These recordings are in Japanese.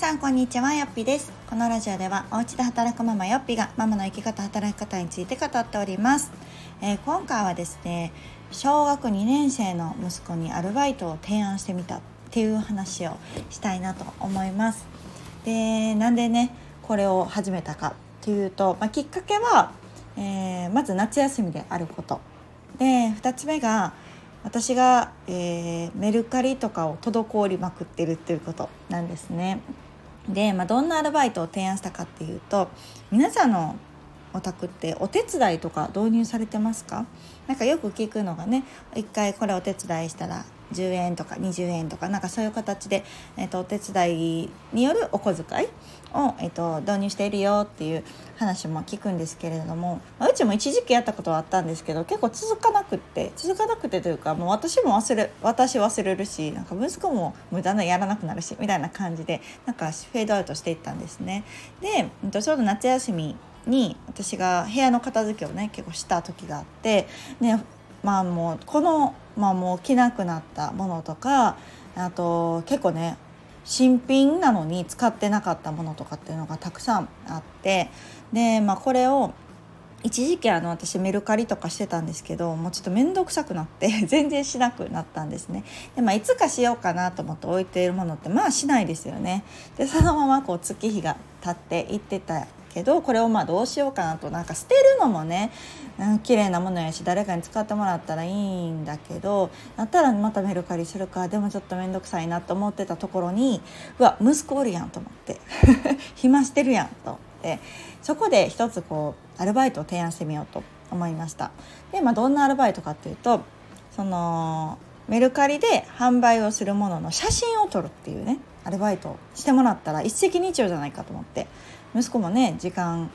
皆さんこんにちは、よっぴです。このラジオではお家で働くママよっぴがママの生き方、働き方について語っております。今回はですね、小学2年生の息子にアルバイトを提案してみたっていう話をしたいなと思います。で、なんでねこれを始めたかっていうと、きっかけは、まず夏休みであることで、2つ目が私が、メルカリとかを滞りまくってるっていうことなんですね。で、どんなアルバイトを提案したかっていうと、皆さんのお宅ってお手伝いとか導入されてますか？なんかよく聞くのがね、一回これお手伝いしたら10円とか20円とか、なんかそういう形で、お手伝いによるお小遣いを、導入しているよっていう話も聞くんですけれども、うちも一時期やったことはあったんですけど、結構続かなくてというか、もう私忘れるし、なんか息子も無駄なやらなくなるしみたいな感じで、なんかフェードアウトしていったんですね。で、ちょうど夏休みに私が部屋の片付けをね結構した時があってね、もう着なくなったものとか、あと結構ね新品なのに使ってなかったものとかっていうのがたくさんあって、で、これを一時期私メルカリとかしてたんですけど、もうちょっと面倒くさくなって全然しなくなったんですね。で、いつかしようかなと思って置いているものってしないですよね。で、そのままこう月日が経っていってたけど、これをどうしようかなと、なんか捨てるのもね綺麗なものやし誰かに使ってもらったらいいんだけど、だったらまたメルカリするか、でもちょっと面倒くさいなと思ってたところに、うわ息子おるやんと思って暇してるやんと思って、そこで一つこうアルバイトを提案してみようと思いました。で、どんなアルバイトかっていうと、そのメルカリで販売をするものの写真を撮るっていうねアルバイトをしてもらったら一石二鳥じゃないかと思って、息子もね時間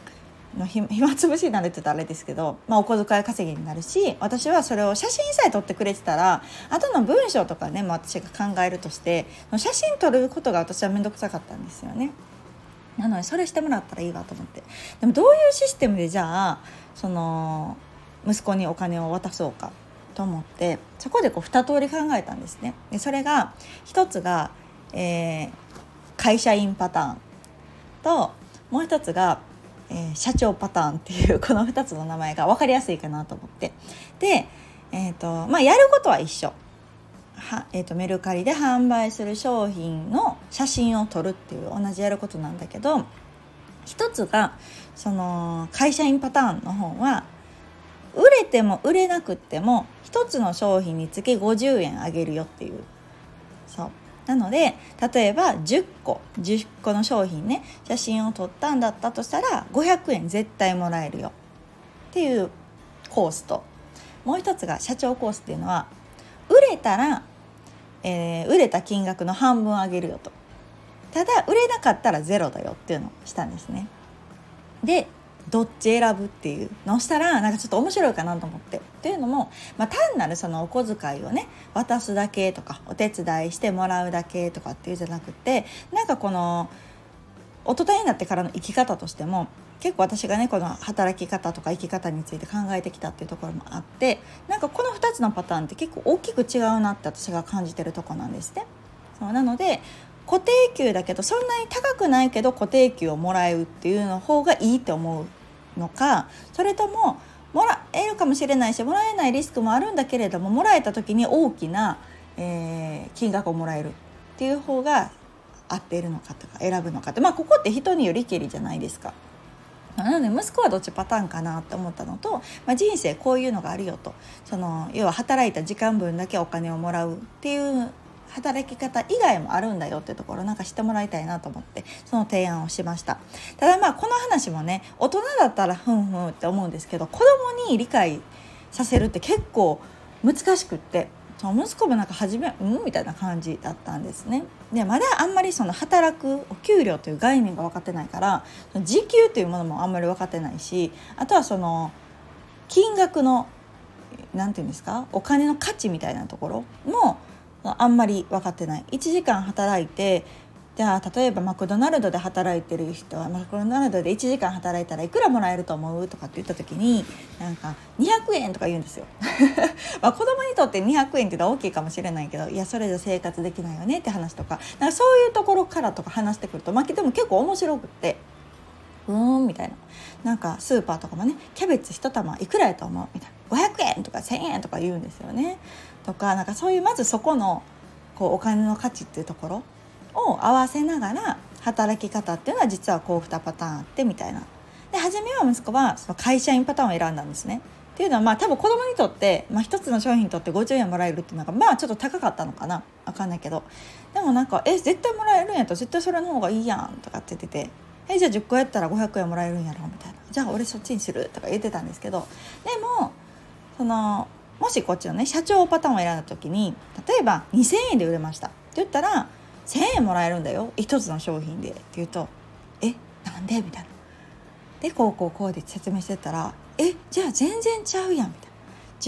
の暇つぶしになるって言ったらあれですけど、お小遣い稼ぎになるし、私はそれを写真さえ撮ってくれてたら、あとの文章とかね私が考えるとして、写真撮ることが私は面倒くさかったんですよね。なのでそれしてもらったらいいわと思って、でもどういうシステムでじゃあその息子にお金を渡そうかと思って、そこでこう2通り考えたんですね。で、それが1つが、会社員パターンと、もう一つが、社長パターンっていう、この2つの名前が分かりやすいかなと思って、で、やることは一緒は、メルカリで販売する商品の写真を撮るっていう同じやることなんだけど、一つがその会社員パターンの方は、売れても売れなくっても一つの商品につき50円あげるよっていう、そうなので、例えば10個の商品ね写真を撮ったんだったとしたら500円絶対もらえるよっていうコースと、もう一つが社長コースっていうのは、売れたら、売れた金額の半分あげるよと、ただ売れなかったらゼロだよっていうのをしたんですね。で、どっち選ぶっていうのをしたら、なんかちょっと面白いかなと思って、っていうのも、単なるそのお小遣いをね渡すだけとかお手伝いしてもらうだけとかっていうじゃなくて、なんかこの大人になってからの生き方としても、結構私がねこの働き方とか生き方について考えてきたっていうところもあって、なんかこの2つのパターンって結構大きく違うなって私が感じてるとこなんですね。そうなので、固定給だけどそんなに高くないけど固定給をもらえるっていうの方がいいと思うのか、それとももらえるかもしれないしもらえないリスクもあるんだけれども、もらえた時に大きな、金額をもらえるっていう方が合っているのかとか選ぶのかって、ここって人によりけりじゃないですか。なので息子はどっちパターンかなと思ったのと、人生こういうのがあるよと、その要は働いた時間分だけお金をもらうっていう働き方以外もあるんだよっていうところ、なんか知ってもらいたいなと思ってその提案をしました。ただこの話もね大人だったらふんふんって思うんですけど、子供に理解させるって結構難しくって、息子もなんか初めみたいな感じだったんですね。で、まだあんまりその働くお給料という概念が分かってないから、時給というものもあんまり分かってないし、あとはその金額のなんていうんですか、お金の価値みたいなところもあんまり分かってない。1時間働いてじゃあ例えばマクドナルドで働いてる人はマクドナルドで1時間働いたらいくらもらえると思うとかって言った時になんか200円とか言うんですよまあ子供にとって200円ってのは大きいかもしれないけど、いやそれじゃ生活できないよねって話とか、なんかそういうところからとか話してくると、まあ、でも結構面白くってみたいな、なんかスーパーとかもね、キャベツ1玉いくらやと思うみたいな、500円とか1000円とか言うんですよね。とかなんかそういうまずそこのこうお金の価値っていうところを合わせながら働き方っていうのは実はこう2パターンあってみたいな。で初めは息子はその会社員パターンを選んだんですね。っていうのはまあ多分子供にとって、一つの商品にとって50円もらえるってなんかまあちょっと高かったのかな、分かんないけど、でもなんか絶対もらえるんやと絶対それの方がいいやんとかって言ってて、じゃあ10個やったら500円もらえるんやろみたいな、じゃあ俺そっちにするとか言ってたんですけど、でもそのもしこっちのね社長パターンを選んだ時に例えば2000円で売れましたって言ったら1000円もらえるんだよ一つの商品でって言うと、なんでみたいな。でこうで説明してたらじゃあ全然ちゃうやんみたい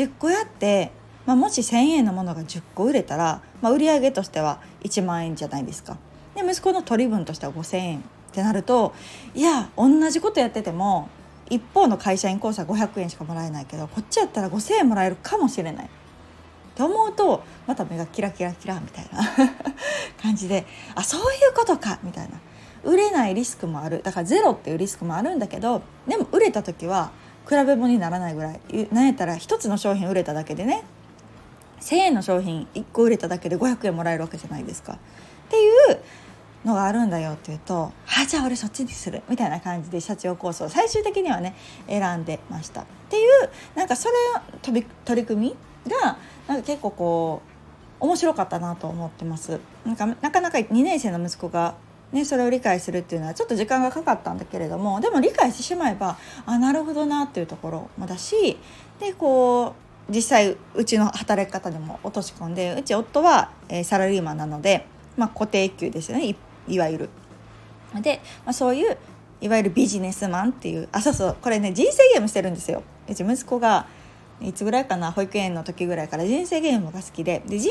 な。10個やって、もし1000円のものが10個売れたら、売り上げとしては1万円じゃないですか。で息子の取り分としては5000円ってなると、いや同じことやってても一方の会社員講座500円しかもらえないけどこっちやったら5000円もらえるかもしれないと思うと、また目がキラキラキラみたいな感じで、あそういうことかみたいな。売れないリスクもある、だからゼロっていうリスクもあるんだけど、でも売れた時は比べ物にならないぐらい、なんやったら一つの商品売れただけでね、1000円の商品1個売れただけで500円もらえるわけじゃないですかっていうのがあるんだよって言うと、じゃあ俺そっちにするみたいな感じで社長コースを最終的にはね選んでましたっていう、なんかそれ取り組みがなんか結構こう面白かったなと思ってます。なかなか2年生の息子がねそれを理解するっていうのはちょっと時間がかかったんだけれども、でも理解してしまえばなるほどなっていうところもだし、でこう実際うちの働き方でも落とし込んで、うち夫はサラリーマンなので、固定給ですよね、いわゆる。で、そういういわゆるビジネスマンっていう、そうこれね人生ゲームしてるんですよ。うち息子がいつぐらいかな、保育園の時ぐらいから人生ゲームが好きで、人生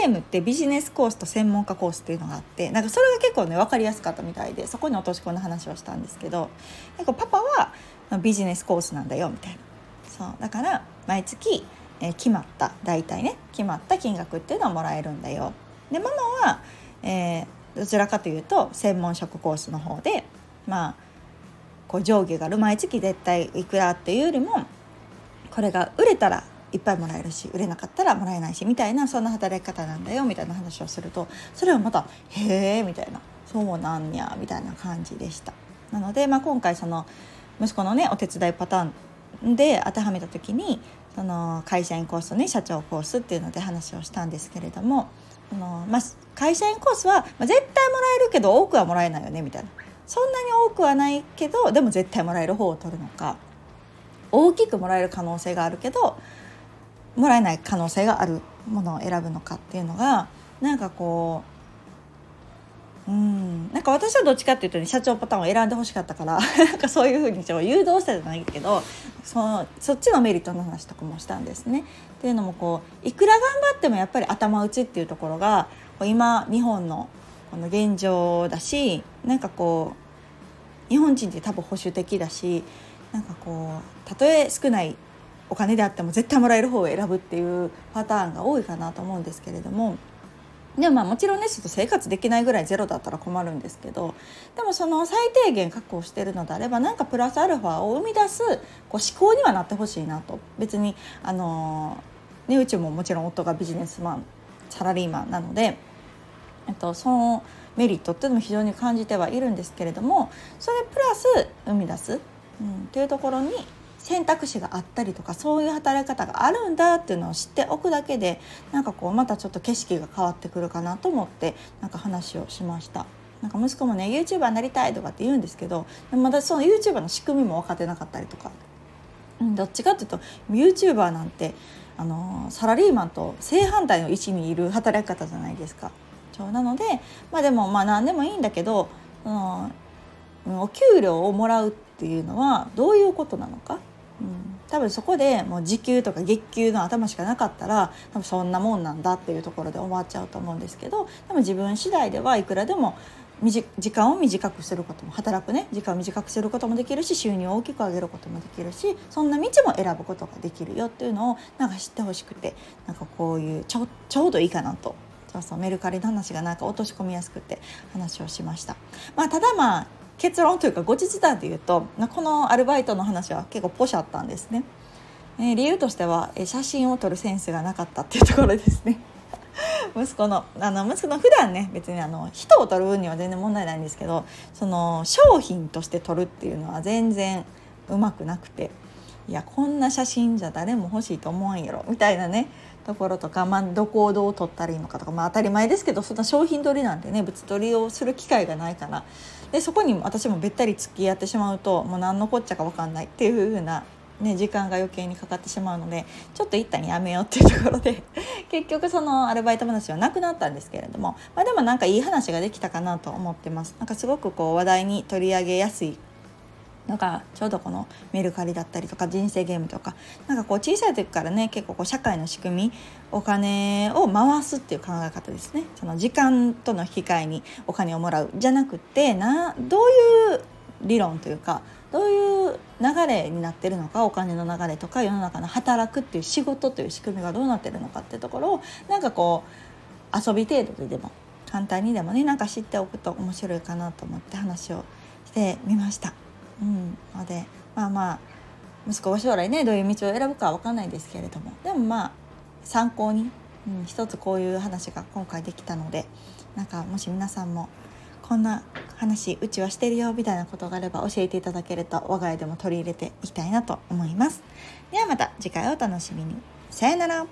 ゲームってビジネスコースと専門家コースっていうのがあって、なんかそれが結構ね分かりやすかったみたいで、そこに落とし込んだ話をしたんですけど、なんかパパはビジネスコースなんだよみたいな。そうだから毎月決まった金額っていうのはもらえるんだよ。でママは、どちらかというと専門職コースの方で、こう上下がある、毎月絶対いくらっていうよりもこれが売れたらいっぱいもらえるし、売れなかったらもらえないしみたいな、そんな働き方なんだよみたいな話をすると、それはまたへえみたいな、そうなんやみたいな感じでした。なので、今回その息子のねお手伝いパターンで当てはめた時に、その会社員コースとね社長コースっていうので話をしたんですけれども、会社員コースは絶対もらえるけど多くはもらえないよねみたいな、そんなに多くはないけどでも絶対もらえる方を取るのか、大きくもらえる可能性があるけどもらえない可能性があるものを選ぶのかっていうのが、なんかこうなんか私はどっちかっていうと、社長パターンを選んでほしかったからなんかそういう風にちょっと誘導したじゃないけど、そっちのメリットの話とかもしたんですね。っていうのもこういくら頑張ってもやっぱり頭打ちっていうところが今日本のこの現状だし、なんかこう日本人って多分保守的だし、なんかこうたとえ少ないお金であっても絶対もらえる方を選ぶっていうパターンが多いかなと思うんですけれども、でももちろんねちょっと生活できないぐらいゼロだったら困るんですけど、でもその最低限確保してるのであれば、なんかプラスアルファを生み出すこう思考にはなってほしいなと。別にうちももちろん夫がビジネスマンサラリーマンなので、そのメリットっていうのも非常に感じてはいるんですけれども、それプラス生み出す、っていうところに選択肢があったりとか、そういう働き方があるんだっていうのを知っておくだけで、なんかこうまたちょっと景色が変わってくるかなと思って、なんか話をしました。なんか息子もね YouTuber になりたいとかって言うんですけど、でもまだその YouTuber の仕組みも分かってなかったりとか、どっちかっていうと YouTuber なんてサラリーマンと正反対の位置にいる働き方じゃないですか。なので、でも何でもいいんだけど、お給料をもらうっていうのはどういうことなのか、多分そこでもう時給とか月給の頭しかなかったら、多分そんなもんなんだっていうところで終わっちゃうと思うんですけど、でも自分次第ではいくらでも時間を短くすることも、働くね時間を短くすることもできるし、収入を大きく上げることもできるし、そんな道も選ぶことができるよっていうのをなんか知ってほしくて、なんかこういうちょうどいいかなと、そうメルカリの話がなんか落とし込みやすくて話をしました。ただ結論というか後日談で言うと、このアルバイトの話は結構ポシャったんですね。理由としては写真を撮るセンスがなかったっていうところですね。息子の普段ね別に人を撮る分には全然問題ないんですけど、その商品として撮るっていうのは全然うまくなくて、いやこんな写真じゃ誰も欲しいと思わんやろみたいなねところとか、どこをどう撮ったらいいのかとか、当たり前ですけどそんな商品撮りなんてね物撮りをする機会がないから、でそこに私もべったり付き合ってしまうともう何のこっちゃか分かんないっていう風なね、時間が余計にかかってしまうので、ちょっと一旦やめようっていうところで結局そのアルバイト話はなくなったんですけれども、でもなんかいい話ができたかなと思ってます。なんかすごくこう話題に取り上げやすいのがちょうどこのメルカリだったりとか人生ゲームとか、なんかこう小さい時からね結構こう社会の仕組み、お金を回すっていう考え方ですね。その時間との引き換えにお金をもらうじゃなくて、どういう理論というかどういう流れになってるのか、お金の流れとか世の中の働くっていう仕事という仕組みがどうなってるのかっていうところをなんかこう遊び程度ででも簡単にでもねなんか知っておくと面白いかなと思って話をしてみました。ので息子が将来ねどういう道を選ぶかは分かんないですけれども、でも参考に、一つこういう話が今回できたので、なんかもし皆さんもこんな話うちはしてるよみたいなことがあれば教えていただけると我が家でも取り入れていきたいなと思います。ではまた次回をお楽しみに。さよなら。